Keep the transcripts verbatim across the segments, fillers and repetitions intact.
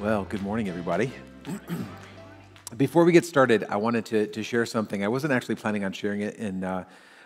Well, good morning, everybody. Before we get started, I wanted to, to share something. I wasn't actually planning on sharing it in uh,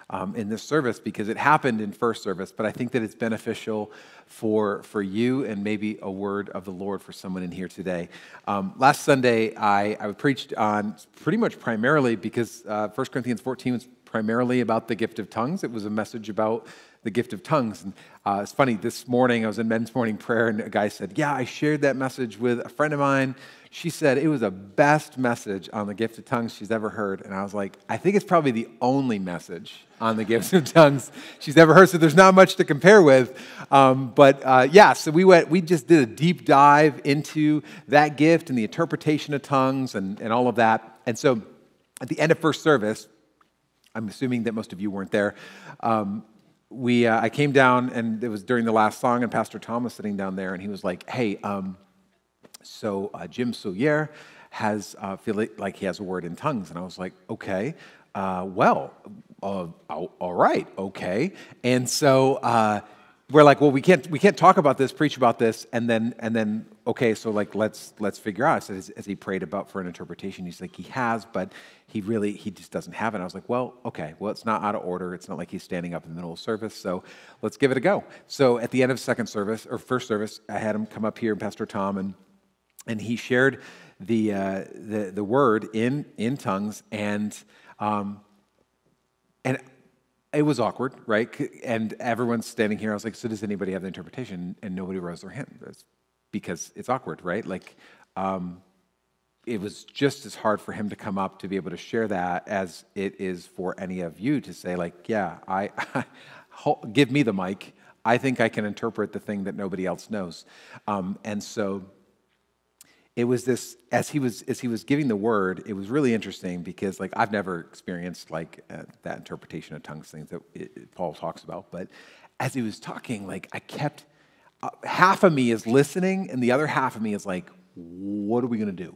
um, in this service because it happened in first service, but I think that it's beneficial for, for you and maybe a word of the Lord for someone in here today. Um, last Sunday, I, I preached on pretty much primarily because uh, First Corinthians fourteen was primarily about the gift of tongues. It was a message about the gift of tongues. And uh, it's funny, this morning I was in men's morning prayer and a guy said, yeah, I shared that message with a friend of mine. She said it was the best message on the gift of tongues she's ever heard. And I was like, I think it's probably the only message on the gift of tongues she's ever heard. So there's not much to compare with. Um, but uh, yeah, so we went, we just did a deep dive into that gift and the interpretation of tongues and, and all of that. And so at the end of first service, I'm assuming that most of you weren't there. Um, we, uh, I came down, and it was during the last song, and Pastor Tom was sitting down there, and he was like, hey, um, so uh, Jim Sawyer has, uh, feel like he has a word in tongues. And I was like, okay, uh, well, uh, all right, okay. And so uh, we're like, well, we can't we can't talk about this, preach about this, and then, and then okay, so like, let's let's figure out. I said, as, as he prayed about for an interpretation, he's like, he has, but he really, he just doesn't have it. And I was like, well, okay, well, it's not out of order. It's not like he's standing up in the middle of service, so let's give it a go. So at the end of second service, or first service, I had him come up here, Pastor Tom, and and he shared the uh, the, the word in, in tongues, and um, and it was awkward, right? And everyone's standing here. I was like, so does anybody have the interpretation? And nobody rose their hand. That's because it's awkward, right? Like, um, it was just as hard for him to come up to be able to share that as it is for any of you to say, like, yeah, I, I give me the mic. I think I can interpret the thing that nobody else knows. Um, and so it was this, as he was as he was giving the word, it was really interesting because, like, I've never experienced, like, uh, that interpretation of tongues things that it, it, Paul talks about. But as he was talking, like, I kept... Uh, half of me is listening, and the other half of me is like, "What are we gonna do?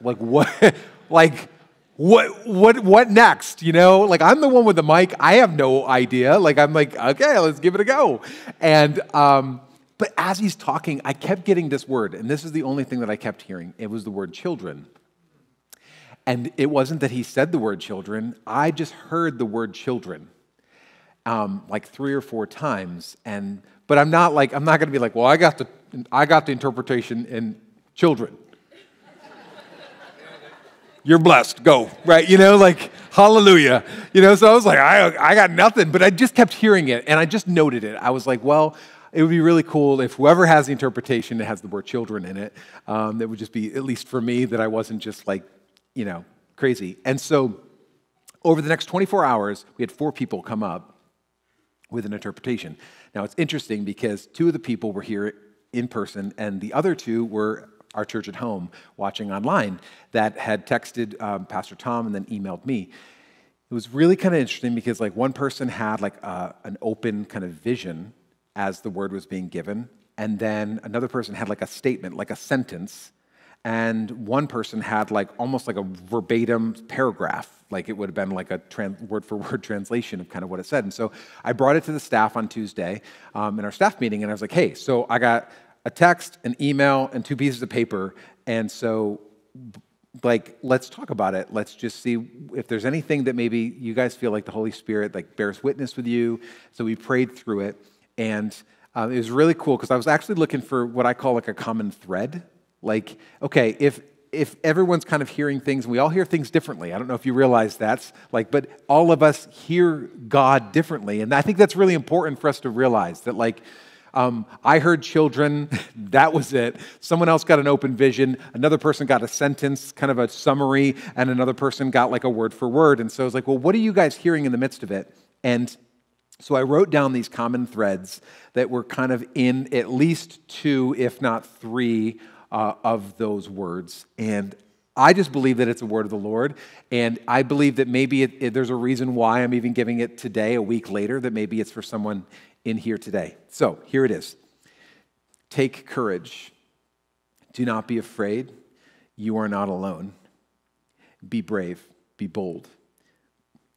Like what? like what? What? What next? You know? Like I'm the one with the mic. I have no idea. Like I'm like, okay, let's give it a go." And um, but as he's talking, I kept getting this word, and this is the only thing that I kept hearing. It was the word "children." And it wasn't that he said the word "children." I just heard the word "children" um, like three or four times, and. But I'm not like I'm not going to be like, well, I got the I got the interpretation in children. You're blessed. Go right, you know, like hallelujah, you know. So I was like, I I got nothing, but I just kept hearing it, and I just noted it. I was like, well, it would be really cool if whoever has the interpretation that has the word children in it, um, that would just be at least for me that I wasn't just like, you know, crazy. And so over the next twenty-four hours, we had four people come up with an interpretation. Now, it's interesting because two of the people were here in person and the other two were our church at home watching online that had texted um, Pastor Tom and then emailed me. It was really kind of interesting because like one person had like uh, an open kind of vision as the word was being given, and then another person had like a statement, like a sentence, and one person had like almost like a verbatim paragraph, like it would have been like a trans- word-for-word translation of kind of what it said. And so I brought it to the staff on Tuesday um, in our staff meeting, and I was like, hey, so I got a text, an email, and two pieces of paper, and so like let's talk about it. Let's just see if there's anything that maybe you guys feel like the Holy Spirit like bears witness with you. So we prayed through it, and um, it was really cool because I was actually looking for what I call like a common thread. Like, okay, if if everyone's kind of hearing things, and we all hear things differently, I don't know if you realize that's like, but all of us hear God differently, and I think that's really important for us to realize that, like, um, I heard children, that was it. Someone else got an open vision, another person got a sentence, kind of a summary, and another person got like a word for word, and so I was like, well, what are you guys hearing in the midst of it? And so I wrote down these common threads that were kind of in at least two, if not three, Uh, of those words, and I just believe that it's a word of the Lord, and I believe that maybe it, it, there's a reason why I'm even giving it today, a week later, that maybe it's for someone in here today. So here it is. Take courage. Do not be afraid. You are not alone. Be brave. Be bold.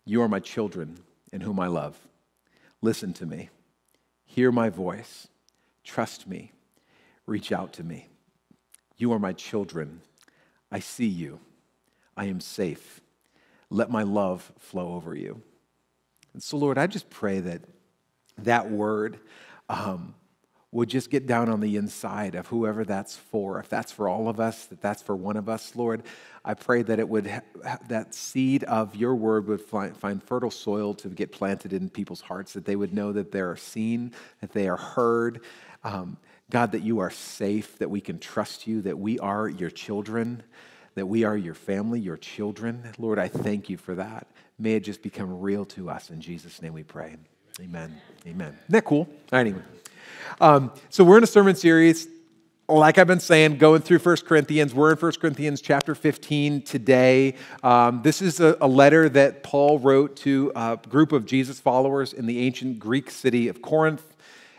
You are my children in whom I love. Listen to me. Hear my voice. Trust me. Reach out to me. You are my children. I see you. I am safe. Let my love flow over you. And so, Lord, I just pray that that word um, will just get down on the inside of whoever that's for. If that's for all of us, that that's for one of us, Lord, I pray that it would ha- that seed of your word would fly- find fertile soil to get planted in people's hearts, that they would know that they are seen, that they are heard. Um, God, that you are safe, that we can trust you, that we are your children, that we are your family, your children. Lord, I thank you for that. May it just become real to us. In Jesus' name we pray. Amen. Amen. Isn't that cool? Anyway, um, so we're in a sermon series, like I've been saying, going through First Corinthians. We're in First Corinthians chapter fifteen today. Um, this is a, a letter that Paul wrote to a group of Jesus followers in the ancient Greek city of Corinth.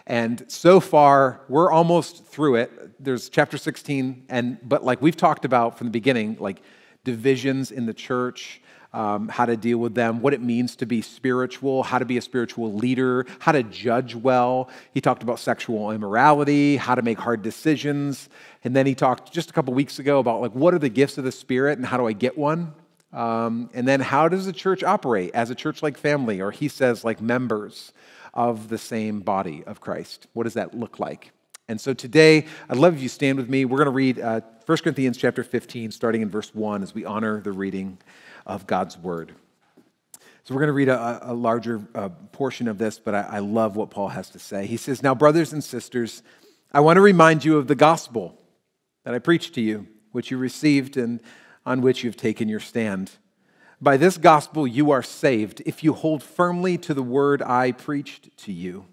And so far, we're almost through it. There's chapter sixteen, and but like we've talked about from the beginning, like divisions in the church, um, how to deal with them, what it means to be spiritual, how to be a spiritual leader, how to judge well. He talked about sexual immorality, how to make hard decisions. And then he talked just a couple weeks ago about like what are the gifts of the Spirit and how do I get one? Um, and then how does the church operate as a church-like family, or he says like members of the same body of Christ. What does that look like? And so today, I'd love if you stand with me. We're going to read uh, First Corinthians chapter fifteen, starting in verse one, as we honor the reading of God's word. So we're going to read a, a larger uh, portion of this, but I, I love what Paul has to say. He says, "Now, brothers and sisters, I want to remind you of the gospel that I preached to you, which you received and on which you've taken your stand. By this gospel you are saved, if you hold firmly to the word I preached to you.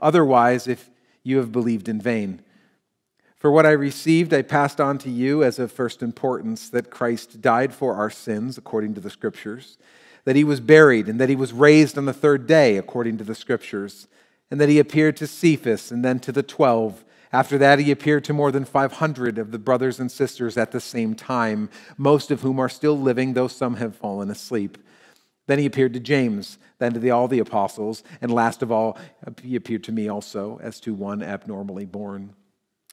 Otherwise, if you have believed in vain. For what I received I passed on to you as of first importance, that Christ died for our sins according to the Scriptures, that he was buried, and that he was raised on the third day according to the Scriptures, and that he appeared to Cephas and then to the twelve. After that, he appeared to more than five hundred of the brothers and sisters at the same time, most of whom are still living, though some have fallen asleep. Then he appeared to James, then to the, all the apostles, and last of all, he appeared to me also, as to one abnormally born.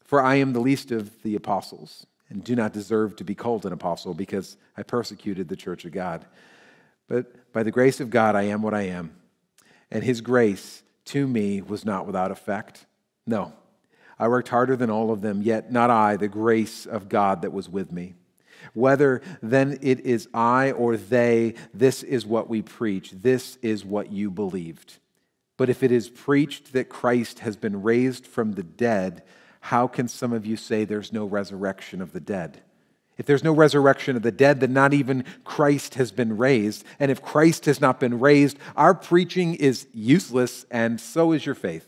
For I am the least of the apostles, and do not deserve to be called an apostle, because I persecuted the church of God. But by the grace of God, I am what I am, and his grace to me was not without effect. No. I worked harder than all of them, yet not I, the grace of God that was with me. Whether then it is I or they, this is what we preach. This is what you believed. But if it is preached that Christ has been raised from the dead, how can some of you say there's no resurrection of the dead? If there's no resurrection of the dead, then not even Christ has been raised. And if Christ has not been raised, our preaching is useless, and so is your faith.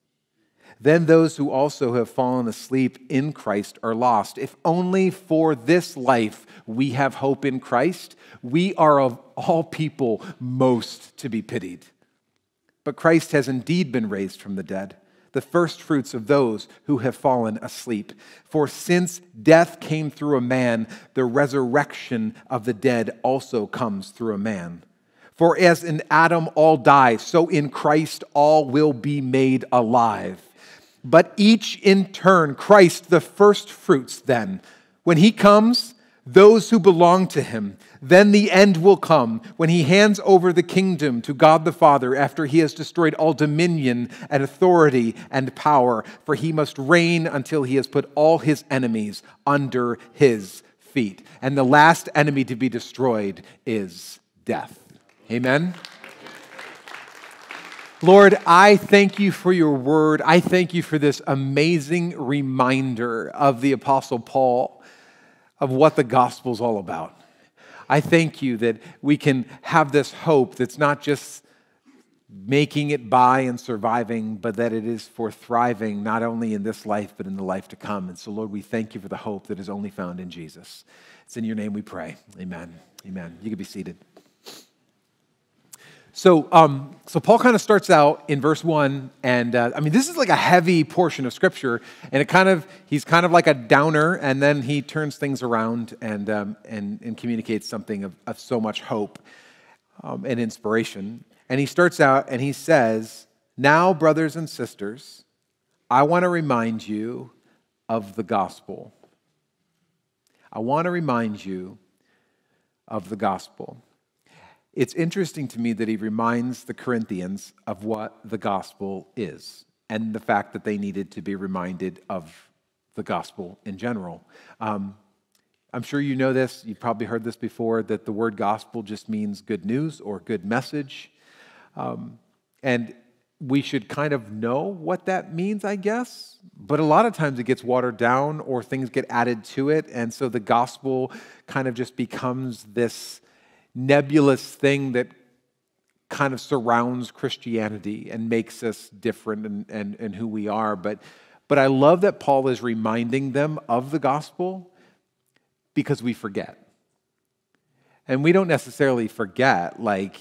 Then those who also have fallen asleep in Christ are lost. If only for this life we have hope in Christ, we are of all people most to be pitied. But Christ has indeed been raised from the dead, the firstfruits of those who have fallen asleep. For since death came through a man, the resurrection of the dead also comes through a man. For as in Adam all die, so in Christ all will be made alive. But each in turn, Christ, the first fruits then. When he comes, those who belong to him, then the end will come when he hands over the kingdom to God the Father after he has destroyed all dominion and authority and power, for he must reign until he has put all his enemies under his feet. And the last enemy to be destroyed is death. Amen. Lord, I thank you for your word. I thank you for this amazing reminder of the Apostle Paul of what the gospel's all about. I thank you that we can have this hope that's not just making it by and surviving, but that it is for thriving, not only in this life, but in the life to come. And so, Lord, we thank you for the hope that is only found in Jesus. It's in your name we pray. Amen. Amen. You can be seated. So, um, so Paul kind of starts out in verse one, and uh, I mean, this is like a heavy portion of Scripture, and it kind of he's kind of like a downer, and then he turns things around and um, and, and communicates something of, of so much hope um, and inspiration. And he starts out and he says, "Now, brothers and sisters, I want to remind you of the gospel. I want to remind you of the gospel." It's interesting to me that he reminds the Corinthians of what the gospel is and the fact that they needed to be reminded of the gospel in general. Um, I'm sure you know this. You've probably heard this before, that the word gospel just means good news or good message. Um, and we should kind of know what that means, I guess. But a lot of times it gets watered down or things get added to it. And so the gospel kind of just becomes this nebulous thing that kind of surrounds Christianity and makes us different and, and, and who we are. But, but I love that Paul is reminding them of the gospel, because we forget. And we don't necessarily forget like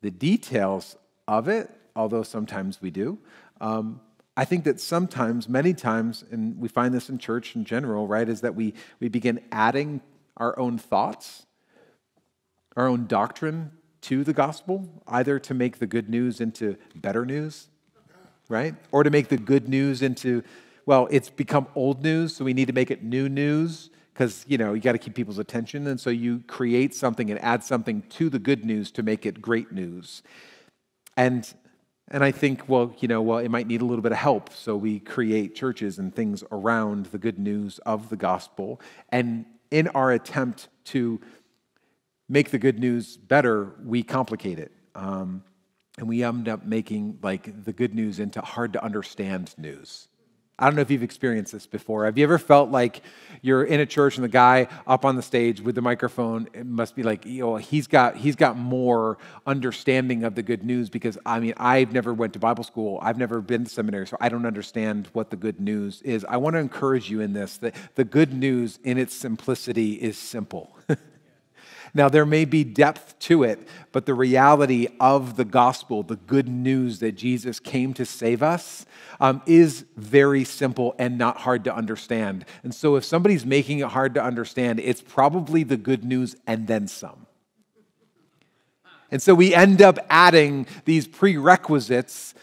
the details of it, although sometimes we do. Um, I think that sometimes, many times, and we find this in church in general, right, is that we, we begin adding our own thoughts, our own doctrine to the gospel, either to make the good news into better news, right? Or to make the good news into, well, it's become old news, so we need to make it new news, because, you know, you got to keep people's attention. And so you create something and add something to the good news to make it great news. And and I think, well, you know, well, it might need a little bit of help. So we create churches and things around the good news of the gospel. And in our attempt to make the good news better, we complicate it. Um, and we end up making like the good news into hard to understand news. I don't know if you've experienced this before. Have you ever felt like you're in a church and the guy up on the stage with the microphone, it must be like, you know, he's got he's got more understanding of the good news, because I mean, I've never went to Bible school. I've never been to seminary, so I don't understand what the good news is. I want to encourage you in this, that the good news in its simplicity is simple. Now, there may be depth to it, but the reality of the gospel, the good news that Jesus came to save us, um, is very simple and not hard to understand. And so if somebody's making it hard to understand, it's probably the good news and then some. And so we end up adding these prerequisites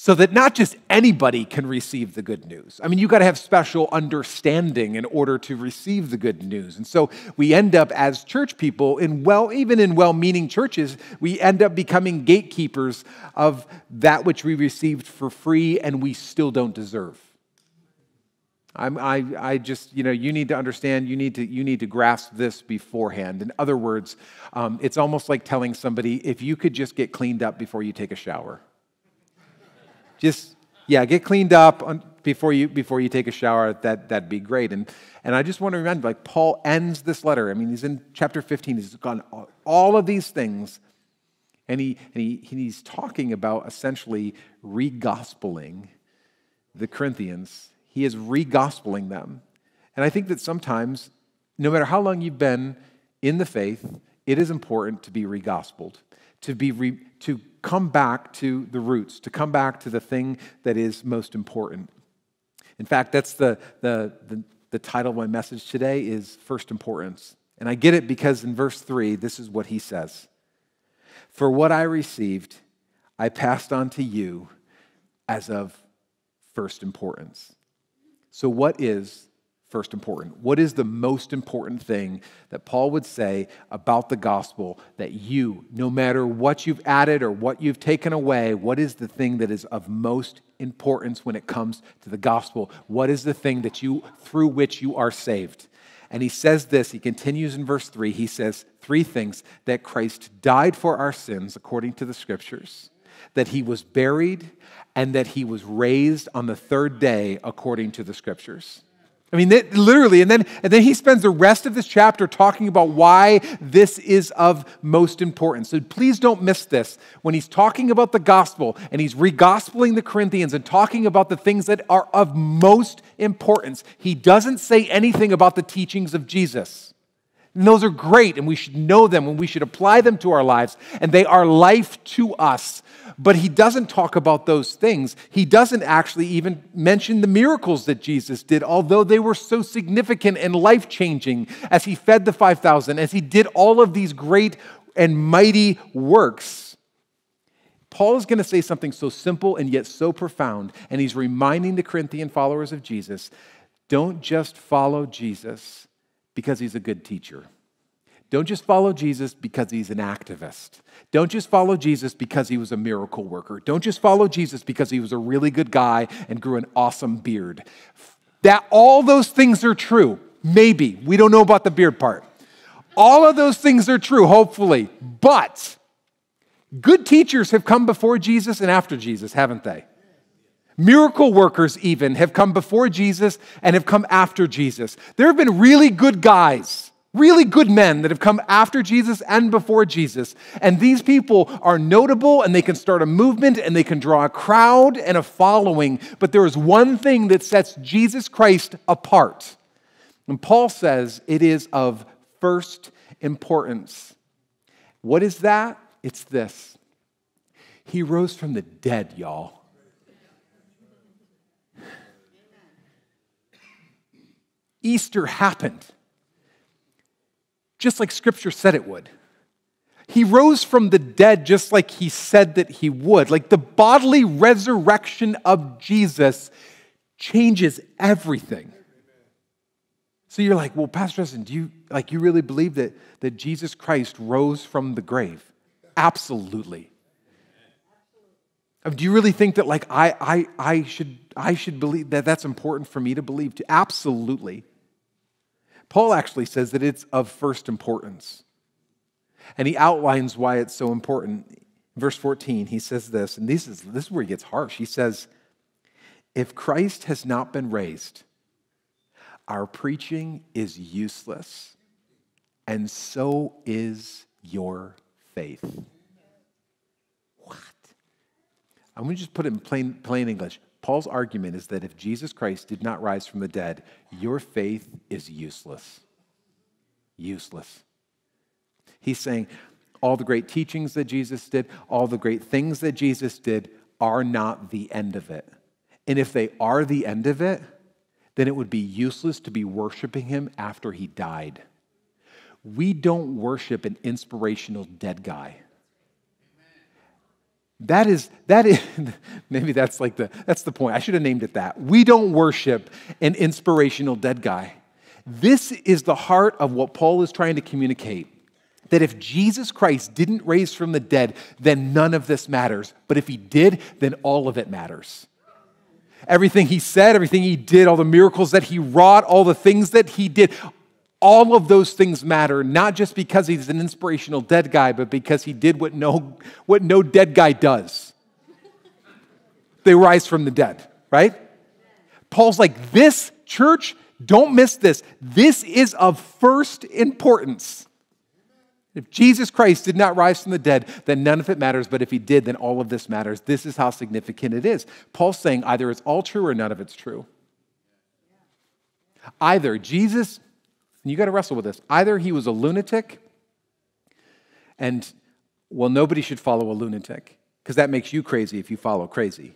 so that not just anybody can receive the good news. I mean, you got to have special understanding in order to receive the good news. And so we end up as church people, in well, even in well-meaning churches, we end up becoming gatekeepers of that which we received for free and we still don't deserve. I'm, I, I just, you know, you need to understand, you need to, you need to grasp this beforehand. In other words, um, it's almost like telling somebody, if you could just get cleaned up before you take a shower. Just, yeah, get cleaned up on, before you before you take a shower. That, that'd be great. And and I just want to remember, like, Paul ends this letter. I mean, he's in chapter fifteen. He's gone all, all of these things. And he, and he he's talking about essentially re-gospeling the Corinthians. He is re-gospeling them. And I think that sometimes, no matter how long you've been in the faith, it is important to be re-gospeled, to be re, to come back to the roots, to come back to the thing that is most important. In fact, that's the, the, the, the title of my message today is First Importance. And I get it because in verse three, this is what he says. For what I received, I passed on to you as of first importance. So what is first important? What is the most important thing that Paul would say about the gospel that you, no matter what you've added or what you've taken away, what is the thing that is of most importance when it comes to the gospel? What is the thing that you, through which you are saved? And he says this, he continues in verse three, he says three things: that Christ died for our sins according to the Scriptures, that he was buried, and that he was raised on the third day according to the Scriptures. I mean, literally, and then and then he spends the rest of this chapter talking about why this is of most importance. So please don't miss this. When he's talking about the gospel and he's re-gospeling the Corinthians and talking about the things that are of most importance, he doesn't say anything about the teachings of Jesus. And those are great, and we should know them, and we should apply them to our lives, and they are life to us. But he doesn't talk about those things. He doesn't actually even mention the miracles that Jesus did, although they were so significant and life-changing as he fed the five thousand, as he did all of these great and mighty works. Paul is going to say something so simple and yet so profound, and he's reminding the Corinthian followers of Jesus, don't just follow Jesus because he's a good teacher. Don't just follow Jesus because he's an activist. Don't just follow Jesus because he was a miracle worker. Don't just follow Jesus because he was a really good guy and grew an awesome beard. That all those things are true, maybe. We don't know about the beard part. All of those things are true, hopefully. But good teachers have come before Jesus and after Jesus, haven't they? Miracle workers even have come before Jesus and have come after Jesus. There have been really good guys, really good men that have come after Jesus and before Jesus. And these people are notable, and they can start a movement, and they can draw a crowd and a following. But there is one thing that sets Jesus Christ apart. And Paul says it is of first importance. What is that? It's this. He rose from the dead, y'all. Easter happened, just like Scripture said it would. He rose from the dead just like he said that he would. Like the bodily resurrection of Jesus changes everything. So you're like, well, Pastor Justin, do you like you really believe that, that Jesus Christ rose from the grave? Absolutely. Do you really think that like I I I should I should believe that that's important for me to believe too? Absolutely. Paul actually says that it's of first importance. And he outlines why it's so important. Verse fourteen, he says this, and this is this is where he gets harsh. He says, if Christ has not been raised, our preaching is useless, and so is your faith. What? I'm going to just put it in plain, plain English. Paul's argument is that if Jesus Christ did not rise from the dead, your faith is useless. Useless. He's saying all the great teachings that Jesus did, all the great things that Jesus did are not the end of it. And if they are the end of it, then it would be useless to be worshiping him after he died. We don't worship an inspirational dead guy. That is, that is, maybe that's like the, that's the point. I should have named it that. We don't worship an inspirational dead guy. This is the heart of what Paul is trying to communicate, that if Jesus Christ didn't raise from the dead, then none of this matters. But if he did, then all of it matters. Everything he said, everything he did, all the miracles that he wrought, all the things that he did, all of those things matter, not just because he's an inspirational dead guy, but because he did what no what no dead guy does. They rise from the dead, right? Paul's like, this church, don't miss this. This is of first importance. If Jesus Christ did not rise from the dead, then none of it matters. But if he did, then all of this matters. This is how significant it is. Paul's saying either it's all true or none of it's true. Either Jesus... And you got to wrestle with this. Either he was a lunatic, and, well, nobody should follow a lunatic because that makes you crazy if you follow crazy.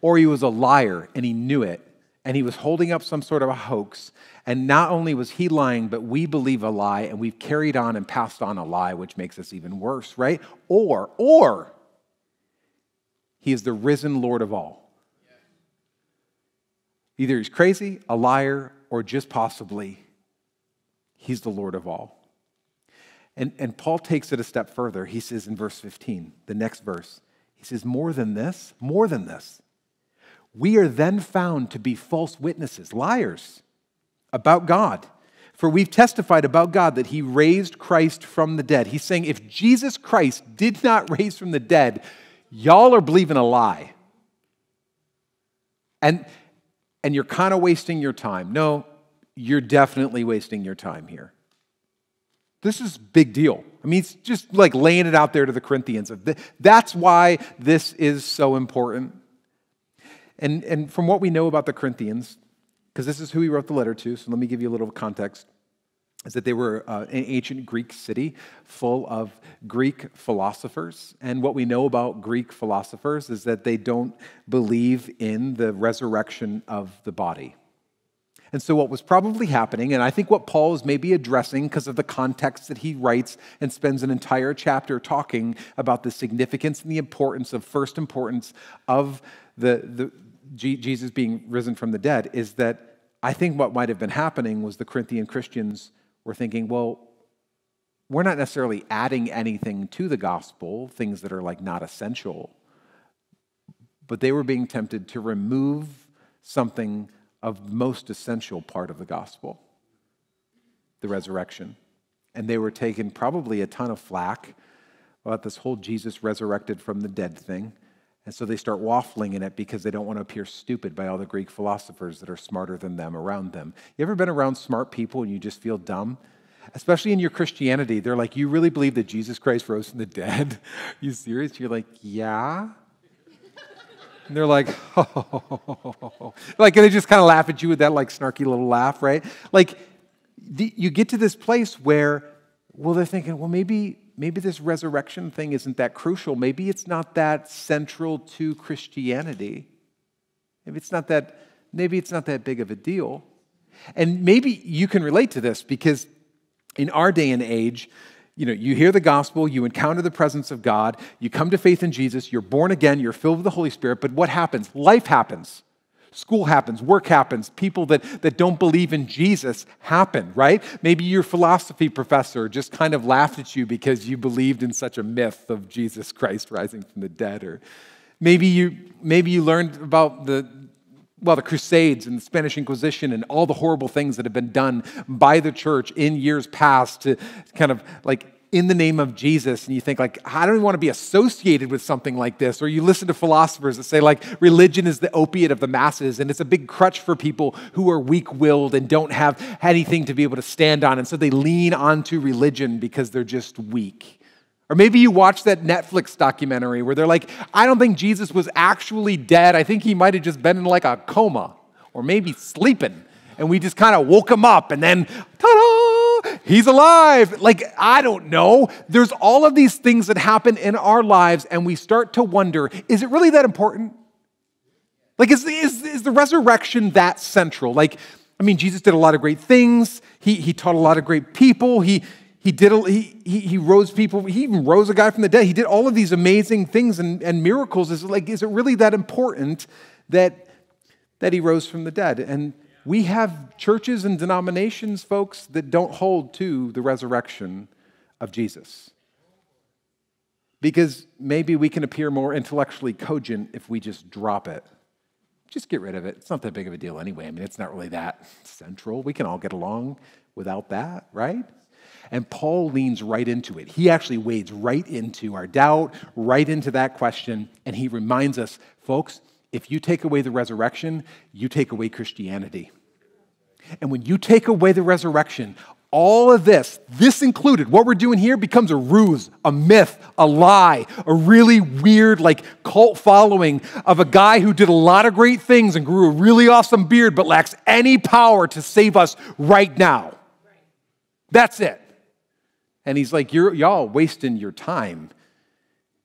Or he was a liar, and he knew it, and he was holding up some sort of a hoax. And not only was he lying, but we believe a lie, and we've carried on and passed on a lie, which makes us even worse, right? Or, or he is the risen Lord of all. Either he's crazy, a liar, or just possibly he's the Lord of all. And, and Paul takes it a step further. He says in verse fifteen, the next verse, he says, more than this, more than this, we are then found to be false witnesses, liars about God. For we've testified about God that he raised Christ from the dead. He's saying if Jesus Christ did not raise from the dead, y'all are believing a lie. And, and you're kind of wasting your time. No, you're definitely wasting your time here. This is a big deal. I mean, it's just like laying it out there to the Corinthians. That's why this is so important. And, and from what we know about the Corinthians, because this is who he wrote the letter to, so let me give you a little context. is that they were uh, an ancient Greek city full of Greek philosophers. And what we know about Greek philosophers is that they don't believe in the resurrection of the body. And so what was probably happening, and I think what Paul is maybe addressing because of the context that he writes and spends an entire chapter talking about the significance and the importance of first importance of the, the Jesus being risen from the dead, is that I think what might have been happening was the Corinthian Christians were thinking, well, we're not necessarily adding anything to the gospel, things that are like not essential, but they were being tempted to remove something of the most essential part of the gospel, the resurrection. And they were taking probably a ton of flack about this whole Jesus resurrected from the dead thing. And so they start waffling in it because they don't want to appear stupid by all the Greek philosophers that are smarter than them around them. You ever been around smart people and you just feel dumb? Especially in your Christianity, they're like, you really believe that Jesus Christ rose from the dead? You serious? You're like, yeah. And they're like, oh, like, and they just kind of laugh at you with that like snarky little laugh, right? Like, the, you get to this place where, well, they're thinking, well, maybe, maybe this resurrection thing isn't that crucial. Maybe it's not that central to Christianity. Maybe it's not that. Maybe it's not that big of a deal. And maybe you can relate to this because in our day and age, you know, you hear the gospel, you encounter the presence of God, you come to faith in Jesus, you're born again, you're filled with the Holy Spirit, but what happens? Life happens. School happens, work happens, people that, that don't believe in Jesus happen, right? Maybe your philosophy professor just kind of laughed at you because you believed in such a myth of Jesus Christ rising from the dead, or maybe you, maybe you learned about the, well, the Crusades and the Spanish Inquisition and all the horrible things that have been done by the church in years past to kind of like in the name of Jesus, and you think like, I don't even want to be associated with something like this. Or you listen to philosophers that say like, religion is the opiate of the masses, and it's a big crutch for people who are weak-willed and don't have anything to be able to stand on, and so they lean onto religion because they're just weak. Or maybe you watch that Netflix documentary where they're like, I don't think Jesus was actually dead. I think he might have just been in like a coma or maybe sleeping, and we just kind of woke him up, and then, ta-da! He's alive. Like, I don't know. There's all of these things that happen in our lives, and we start to wonder, is it really that important? Like, is, is, is the resurrection that central? Like, I mean, Jesus did a lot of great things. He, he taught a lot of great people. He, he, did a, he, he, he rose people. He even rose a guy from the dead. He did all of these amazing things and, and miracles. Is like, is it really that important that, that he rose from the dead? And we have churches and denominations, folks, that don't hold to the resurrection of Jesus. Because maybe we can appear more intellectually cogent if we just drop it. Just get rid of it. It's not that big of a deal anyway. I mean, it's not really that central. We can all get along without that, right? And Paul leans right into it. He actually wades right into our doubt, right into that question, and he reminds us, folks, if you take away the resurrection, you take away Christianity. And when you take away the resurrection, all of this, this included, what we're doing here becomes a ruse, a myth, a lie, a really weird like cult following of a guy who did a lot of great things and grew a really awesome beard but lacks any power to save us right now. That's it. And he's like, You're, y'all wasting your time.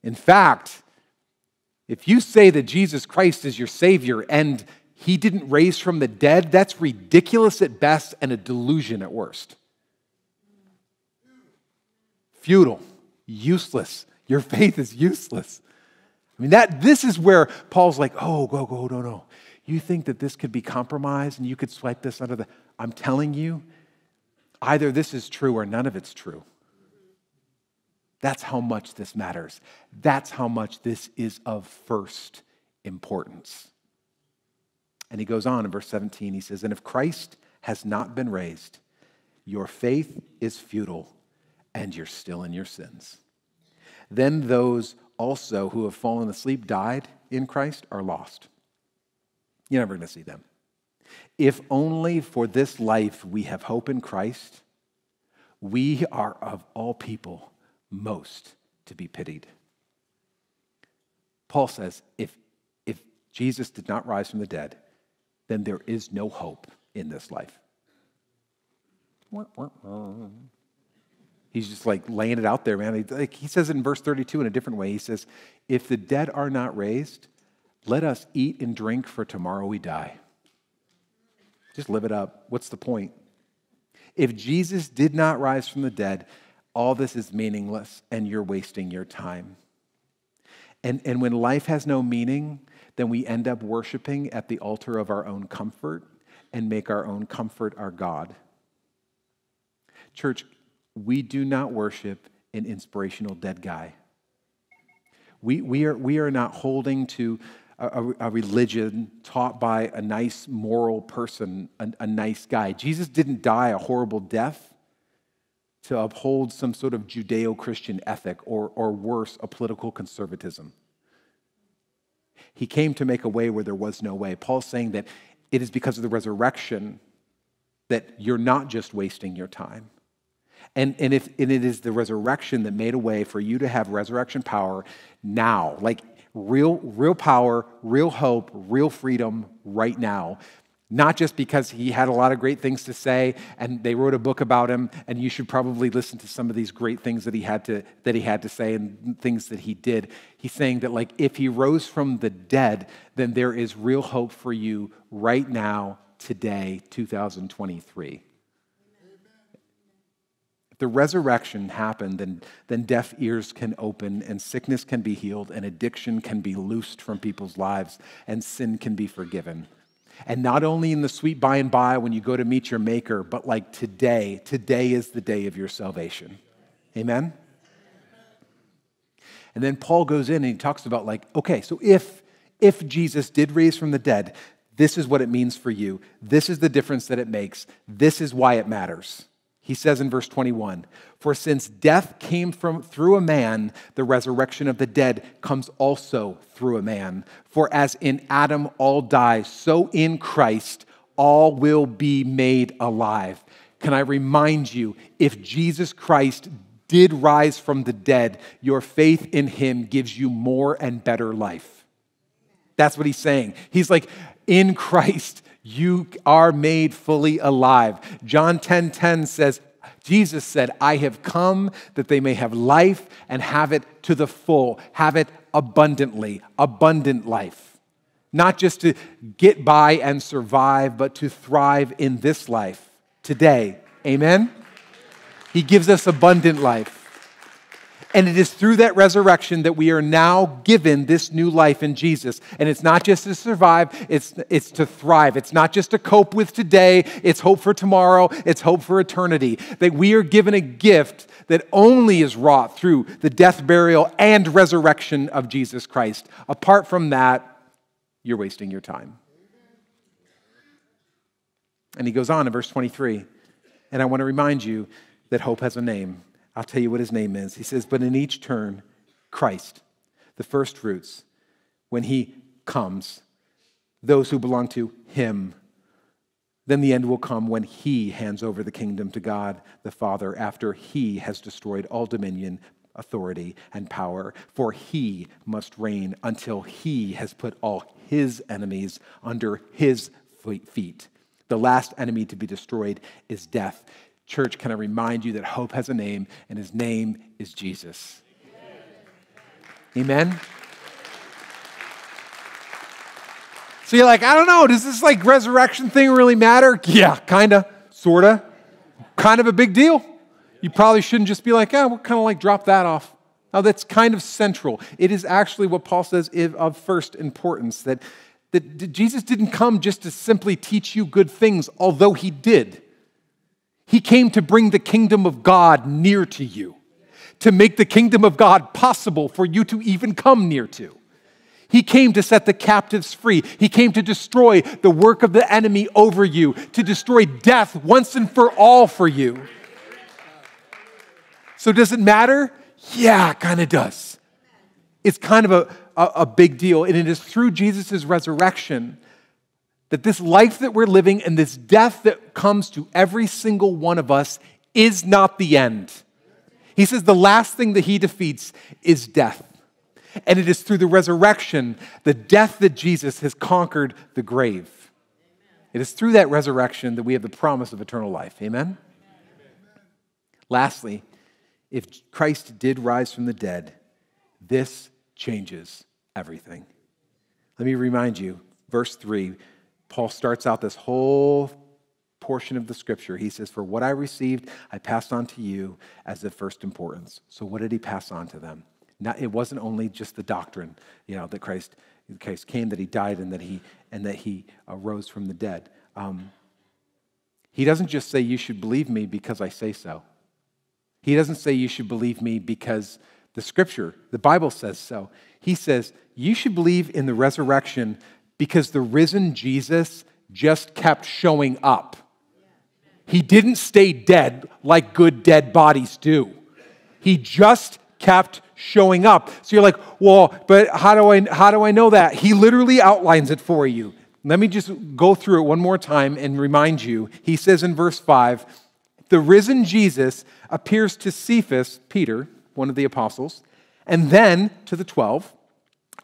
In fact, if you say that Jesus Christ is your Savior and he didn't raise from the dead, that's ridiculous at best and a delusion at worst. Futile, useless. Your faith is useless. I mean, that this is where Paul's like, oh, go, go, no, no. You think that this could be compromised and you could swipe this under the... I'm telling you, either this is true or none of it's true. That's how much this matters. That's how much this is of first importance. And he goes on in verse seventeen, he says, and if Christ has not been raised, your faith is futile and you're still in your sins. Then those also who have fallen asleep, died in Christ, are lost. You're never going to see them. If only for this life we have hope in Christ, we are of all people most to be pitied. Paul says, if, if Jesus did not rise from the dead, then there is no hope in this life. He's just like laying it out there, man. Like he says it in verse thirty-two in a different way. He says, if the dead are not raised, let us eat and drink, for tomorrow we die. Just live it up. What's the point? If Jesus did not rise from the dead, all this is meaningless and you're wasting your time. And, and when life has no meaning, then we end up worshiping at the altar of our own comfort and make our own comfort our God. Church, we do not worship an inspirational dead guy. We, we, are, we are not holding to a, a religion taught by a nice moral person, a, a nice guy. Jesus didn't die a horrible death to uphold some sort of Judeo-Christian ethic or, or worse, a political conservatism. He came to make a way where there was no way. Paul's saying that it is because of the resurrection that you're not just wasting your time. And, and, if, and it is the resurrection that made a way for you to have resurrection power now, like real, real power, real hope, real freedom right now, not just because he had a lot of great things to say and they wrote a book about him and you should probably listen to some of these great things that he had to, that he had to say and things that he did. He's saying that like if he rose from the dead, then there is real hope for you right now, today, two thousand twenty-three. The resurrection happened, then, then deaf ears can open and sickness can be healed and addiction can be loosed from people's lives and sin can be forgiven. And not only in the sweet by and by when you go to meet your maker, but like today, today is the day of your salvation. Amen? And then Paul goes in and he talks about like, okay, so if, if Jesus did raise from the dead, this is what it means for you. This is the difference that it makes. This is why it matters. He says in verse twenty-one, for since death came from through a man, the resurrection of the dead comes also through a man. For as in Adam all die, so in Christ all will be made alive. Can I remind you, if Jesus Christ did rise from the dead, your faith in him gives you more and better life. That's what he's saying. He's like, in Christ you are made fully alive. John ten ten says, Jesus said, I have come that they may have life and have it to the full, have it abundantly, abundant life. Not just to get by and survive, but to thrive in this life today. Amen? He gives us abundant life. And it is through that resurrection that we are now given this new life in Jesus. And it's not just to survive, it's, it's to thrive. It's not just to cope with today, it's hope for tomorrow, it's hope for eternity. That we are given a gift that only is wrought through the death, burial, and resurrection of Jesus Christ. Apart from that, you're wasting your time. And he goes on in verse twenty-three, and I want to remind you that hope has a name. I'll tell you what his name is. He says, but in each turn, Christ, the first fruits, when he comes, those who belong to him, then the end will come when he hands over the kingdom to God the Father after he has destroyed all dominion, authority, and power. For he must reign until he has put all his enemies under his feet. The last enemy to be destroyed is death. Church, can I remind you that hope has a name, and his name is Jesus. Amen. Amen? So you're like, I don't know, does this like resurrection thing really matter? Yeah, kind of, sort of, kind of a big deal. You probably shouldn't just be like, yeah, we'll kind of like drop that off. Now that's kind of central. It is actually what Paul says is of first importance, that, that Jesus didn't come just to simply teach you good things, although he did. He came to bring the kingdom of God near to you, to make the kingdom of God possible for you to even come near to. He came to set the captives free. He came to destroy the work of the enemy over you, to destroy death once and for all for you. So does it matter? Yeah, it kind of does. It's kind of a, a, a big deal, and it is through Jesus' resurrection that this life that we're living and this death that comes to every single one of us is not the end. He says the last thing that he defeats is death. And it is through the resurrection, the death that Jesus has conquered the grave. It is through that resurrection that we have the promise of eternal life. Amen? Lastly, if Christ did rise from the dead, this changes everything. Let me remind you, verse three, Paul starts out this whole portion of the scripture. He says, for what I received, I passed on to you as of first importance. So what did he pass on to them? Not, it wasn't only just the doctrine, you know, that Christ, Christ came, that he died, and that he, and that he arose from the dead. Um, he doesn't just say, you should believe me because I say so. He doesn't say you should believe me because the scripture, the Bible says so. He says, you should believe in the resurrection because the risen Jesus just kept showing up. He didn't stay dead like good dead bodies do. He just kept showing up. So you're like, well, but how do I, how do I know that? He literally outlines it for you. Let me just go through it one more time and remind you. He says in verse five, the risen Jesus appears to Cephas, Peter, one of the apostles, and then to the twelve.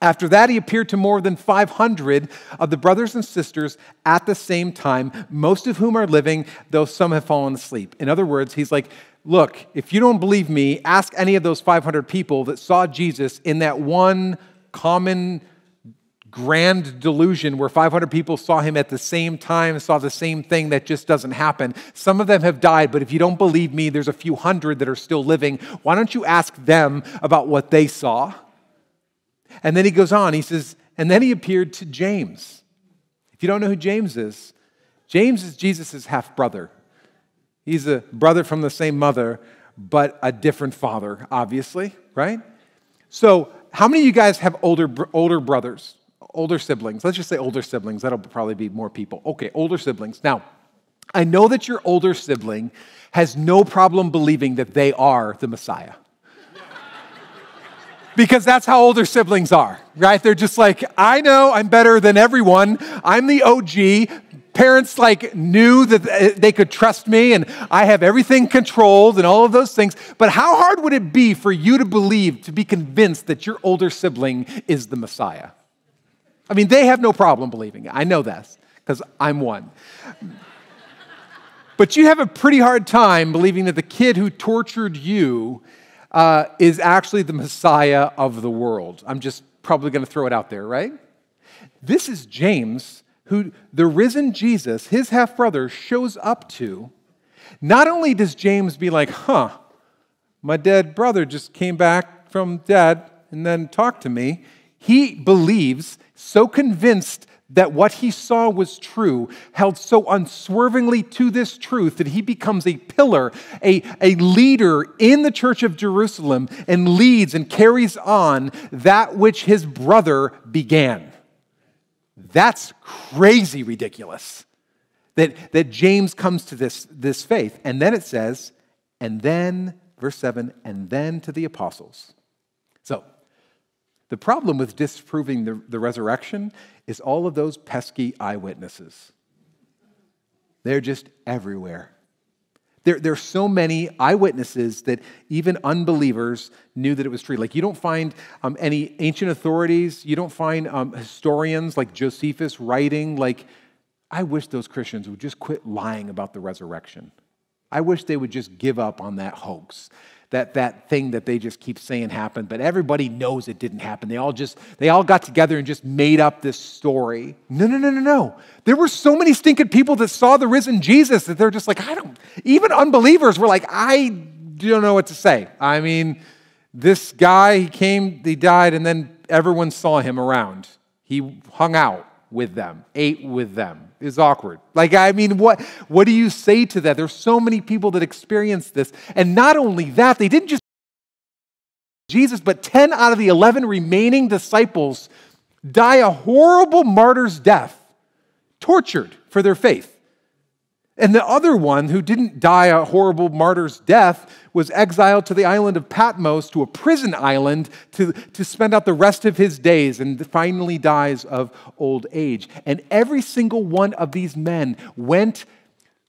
After that, he appeared to more than five hundred of the brothers and sisters at the same time, most of whom are living, though some have fallen asleep. In other words, he's like, look, if you don't believe me, ask any of those five hundred people that saw Jesus in that one common grand delusion where five hundred people saw him at the same time, saw the same thing. That just doesn't happen. Some of them have died, but if you don't believe me, there's a few hundred that are still living. Why don't you ask them about what they saw? And then he goes on, he says, and then he appeared to James. If you don't know who James is, James is Jesus' half-brother. He's a brother from the same mother, but a different father, obviously, right? So how many of you guys have older older brothers, older siblings? Let's just say older siblings. That'll probably be more people. Okay, older siblings. Now, I know that your older sibling has no problem believing that they are the Messiah. Because that's how older siblings are, right? They're just like, I know I'm better than everyone. I'm the O G. Parents like knew that they could trust me and I have everything controlled and all of those things. But how hard would it be for you to believe, to be convinced that your older sibling is the Messiah? I mean, they have no problem believing it. I know this because I'm one. But you have a pretty hard time believing that the kid who tortured you Uh, is actually the Messiah of the world. I'm just probably going to throw it out there, right? This is James, who the risen Jesus, his half-brother, shows up to. Not only does James be like, huh, my dead brother just came back from dead and then talked to me. He believes, so convinced that what he saw was true, held so unswervingly to this truth that he becomes a pillar, a, a leader in the church of Jerusalem, and leads and carries on that which his brother began. That's crazy ridiculous that, that James comes to this, this faith. And then it says, and then, verse seven, and then to the apostles. So, the problem with disproving the, the resurrection is all of those pesky eyewitnesses. They're just everywhere. There, there are so many eyewitnesses that even unbelievers knew that it was true. Like you don't find um, any ancient authorities. You don't find um, historians like Josephus writing like, I wish those Christians would just quit lying about the resurrection. I wish they would just give up on that hoax. That that thing that they just keep saying happened, but everybody knows it didn't happen. They all just they all got together and just made up this story. No, no, no, no, no. There were so many stinking people that saw the risen Jesus that they're just like, I don't. Even unbelievers were like, I don't know what to say. I mean, this guy, he came, he died, and then everyone saw him around. He hung out with them, ate with them. Is awkward. Like, I mean, what, what do you say to that? There's so many people that experience this. And not only that, they didn't just Jesus, but ten out of the eleven remaining disciples die a horrible martyr's death, tortured for their faith. And the other one who didn't die a horrible martyr's death was exiled to the island of Patmos, to a prison island, to, to spend out the rest of his days, and finally dies of old age. And every single one of these men went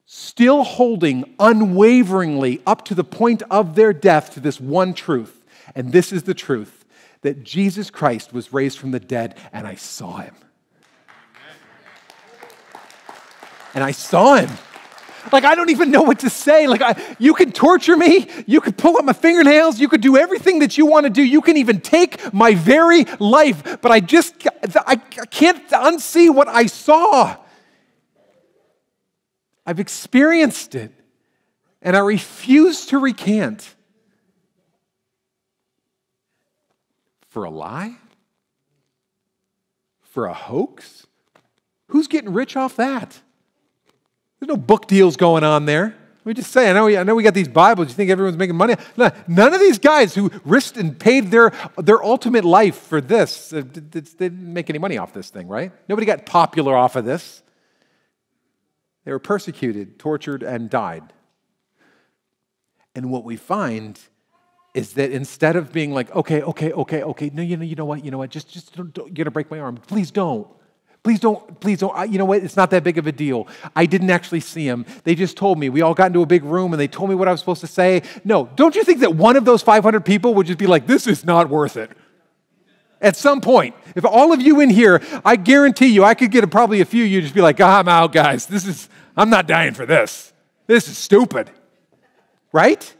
still holding unwaveringly up to the point of their death to this one truth. And this is the truth, that Jesus Christ was raised from the dead, and I saw him. And I saw him. Like, I don't even know what to say. Like, I, you could torture me. You could pull up my fingernails. You could do everything that you want to do. You can even take my very life. But I just, I can't unsee what I saw. I've experienced it. And I refuse to recant. For a lie? For a hoax? Who's getting rich off that? There's no book deals going on there. Let me just say, I know we, I know we got these Bibles. You think everyone's making money? No, none of these guys who risked and paid their, their ultimate life for this, they didn't make any money off this thing, right? Nobody got popular off of this. They were persecuted, tortured, and died. And what we find is that instead of being like, okay, okay, okay, okay, no, you know, you know what, you know what, just, just don't, don't, you're gonna break my arm. Please don't. Please don't, please don't, I, you know what, it's not that big of a deal. I didn't actually see him. They just told me. We all got into a big room and they told me what I was supposed to say. No, don't you think that one of those five hundred people would just be like, this is not worth it? At some point, if all of you in here, I guarantee you, I could get a, probably a few of you just be like, ah, I'm out, guys. This is, I'm not dying for this. This is stupid, right?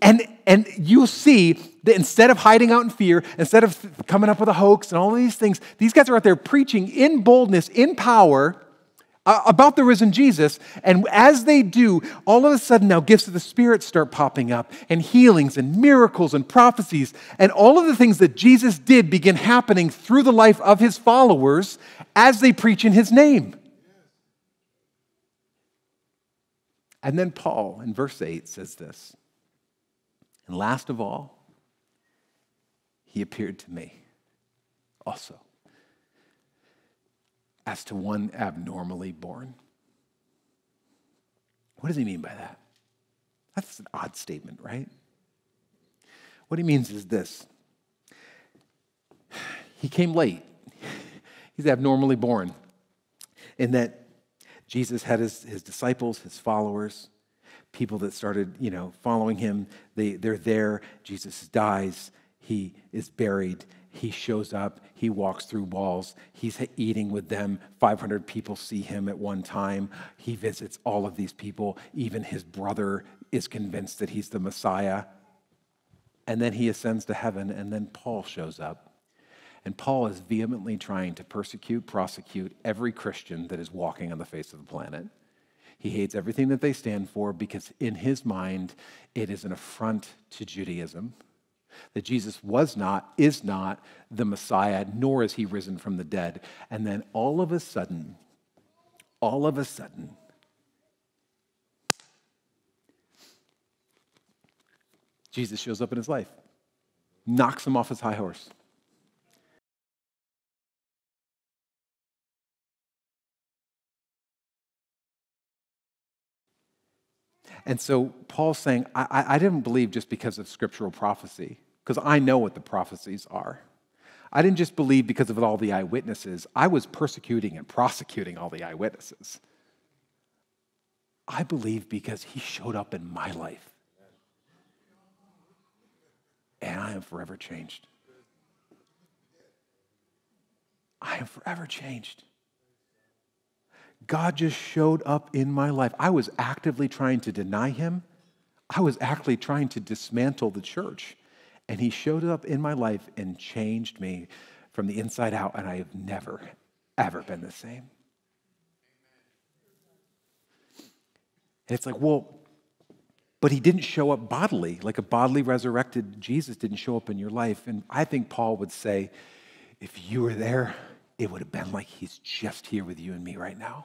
And and you see that instead of hiding out in fear, instead of th- coming up with a hoax and all these things, these guys are out there preaching in boldness, in power, uh, about the risen Jesus. And as they do, all of a sudden now gifts of the Spirit start popping up, and healings and miracles and prophecies. And all of the things that Jesus did begin happening through the life of his followers as they preach in his name. And then Paul in verse eight says this. And last of all, he appeared to me also as to one abnormally born. What does he mean by that? That's an odd statement, right? What he means is this. He came late. He's abnormally born in that Jesus had his, his disciples, his followers, people that started, you know, following him. They, they're there. Jesus dies. He is buried. He shows up. He walks through walls. He's eating with them. five hundred people see him at one time. He visits all of these people. Even his brother is convinced that he's the Messiah. And then he ascends to heaven, and then Paul shows up. And Paul is vehemently trying to persecute, prosecute every Christian that is walking on the face of the planet. He hates everything that they stand for because in his mind, it is an affront to Judaism that Jesus was not, is not the Messiah, nor is he risen from the dead. And then all of a sudden, all of a sudden, Jesus shows up in his life, knocks him off his high horse. And so Paul's saying, I, I didn't believe just because of scriptural prophecy, because I know what the prophecies are. I didn't just believe because of all the eyewitnesses. I was persecuting and prosecuting all the eyewitnesses. I believe because he showed up in my life. And I am forever changed. I am forever changed. God just showed up in my life. I was actively trying to deny him. I was actively trying to dismantle the church. And he showed up in my life and changed me from the inside out. And I have never, ever been the same. And it's like, well, but he didn't show up bodily. Like a bodily resurrected Jesus didn't show up in your life. And I think Paul would say, if you were there, it would have been like he's just here with you and me right now.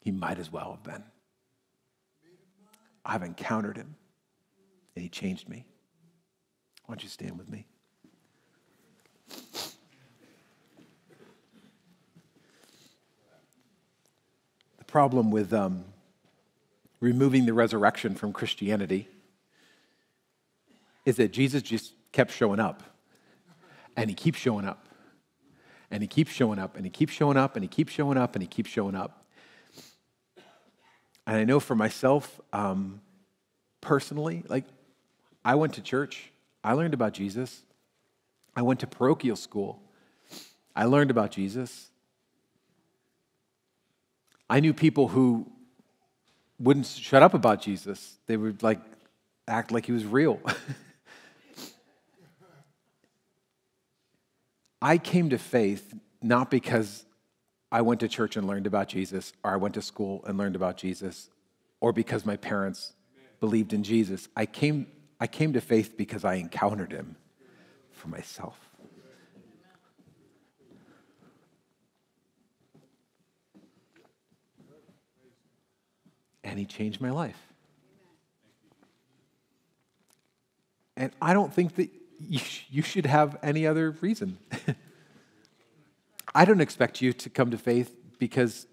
He might as well have been. I've encountered him, and he changed me. Why don't you stand with me? The problem with um, removing the resurrection from Christianity is that Jesus just kept showing up, and he keeps showing up. And he keeps showing up, and he keeps showing up, and he keeps showing up, and he keeps showing up. And I know for myself, um, personally, like, I went to church. I learned about Jesus. I went to parochial school. I learned about Jesus. I knew people who wouldn't shut up about Jesus. They would like act like he was real. I came to faith not because I went to church and learned about Jesus, or I went to school and learned about Jesus, or because my parents believed in Jesus. I came, I came to faith because I encountered him for myself. And he changed my life. And I don't think that you should have any other reason. I don't expect you to come to faith because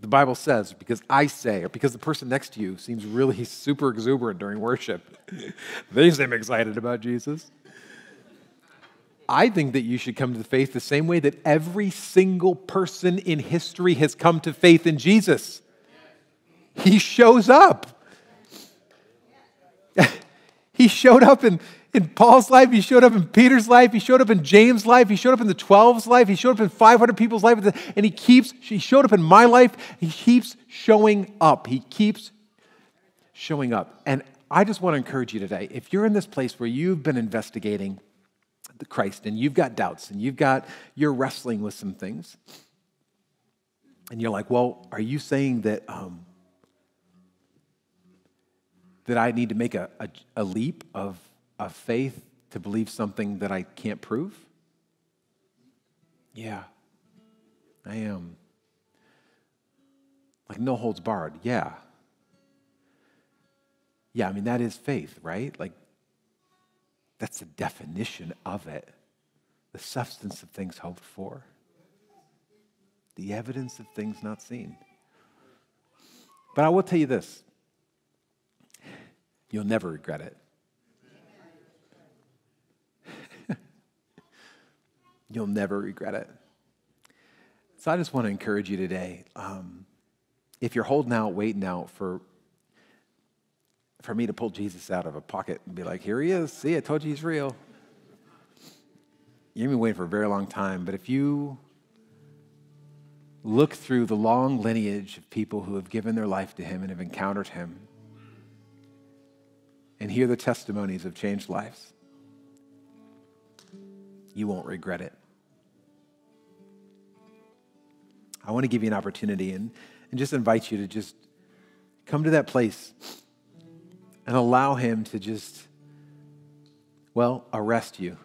the Bible says, because I say, or because the person next to you seems really super exuberant during worship. They seem excited about Jesus. I think that you should come to the faith the same way that every single person in history has come to faith in Jesus. He shows up. He showed up in, in Paul's life. He showed up in Peter's life. He showed up in James' life. He showed up in the twelve's life. He showed up in five hundred people's life. And he keeps, he showed up in my life. He keeps showing up. He keeps showing up. And I just want to encourage you today, if you're in this place where you've been investigating the Christ and you've got doubts and you've got, you're wrestling with some things, and you're like, well, are you saying that, um, that I need to make a, a, a leap of, of faith to believe something that I can't prove? Yeah, I am. Like no holds barred, yeah. Yeah, I mean, that is faith, right? Like, that's the definition of it. The substance of things hoped for. The evidence of things not seen. But I will tell you this. You'll never regret it. You'll never regret it. So I just want to encourage you today. Um, if you're holding out, waiting out for, for me to pull Jesus out of a pocket and be like, here he is. See, I told you he's real. You've been waiting for a very long time. But if you look through the long lineage of people who have given their life to him and have encountered him, and hear the testimonies of changed lives, you won't regret it. I want to give you an opportunity and, and just invite you to just come to that place and allow him to just, well, arrest you.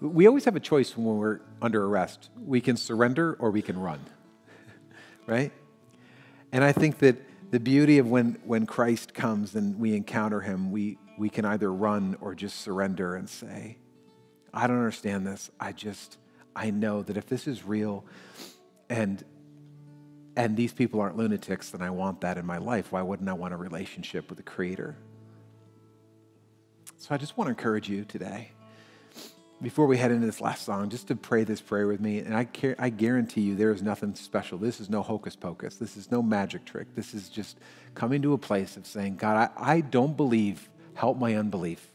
We always have a choice when we're under arrest. We can surrender or we can run, right? And I think that the beauty of when, when Christ comes and we encounter him, we, we can either run or just surrender and say, I don't understand this. I just, I know that if this is real and, and these people aren't lunatics, then I want that in my life. Why wouldn't I want a relationship with the Creator? So I just want to encourage you today, before we head into this last song, just to pray this prayer with me. And I, care, I guarantee you there is nothing special. This is no hocus pocus. This is no magic trick. This is just coming to a place of saying, God, I, I don't believe. Help my unbelief.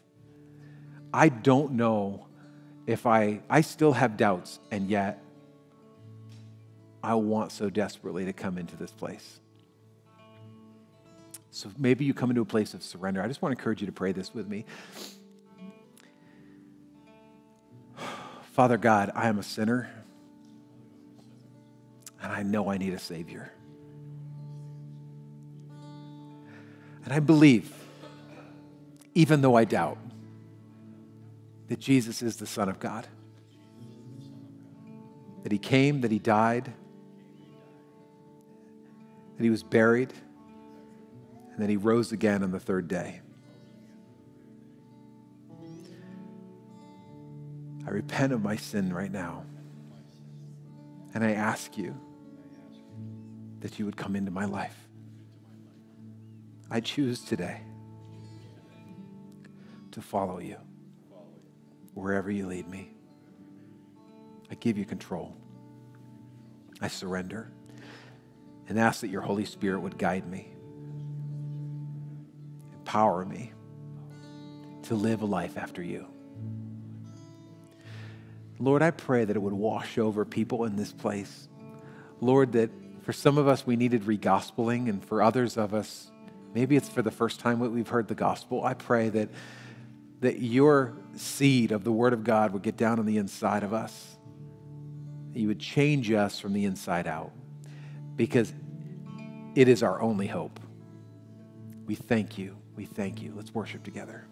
I don't know if I, I still have doubts, and yet I want so desperately to come into this place. So maybe you come into a place of surrender. I just want to encourage you to pray this with me. Father God, I am a sinner, and I know I need a Savior. And I believe, even though I doubt, that Jesus is the Son of God, that he came, that he died, that he was buried, and that he rose again on the third day. I repent of my sin right now. And I ask you that you would come into my life. I choose today to follow you wherever you lead me. I give you control. I surrender and ask that your Holy Spirit would guide me, empower me to live a life after you. Lord, I pray that it would wash over people in this place. Lord, that For some of us, we needed re-gospeling, and for others of us, maybe it's for the first time that we've heard the gospel. I pray that, that your seed of the Word of God would get down on the inside of us. That you would change us from the inside out, because it is our only hope. We thank you. We thank you. Let's worship together.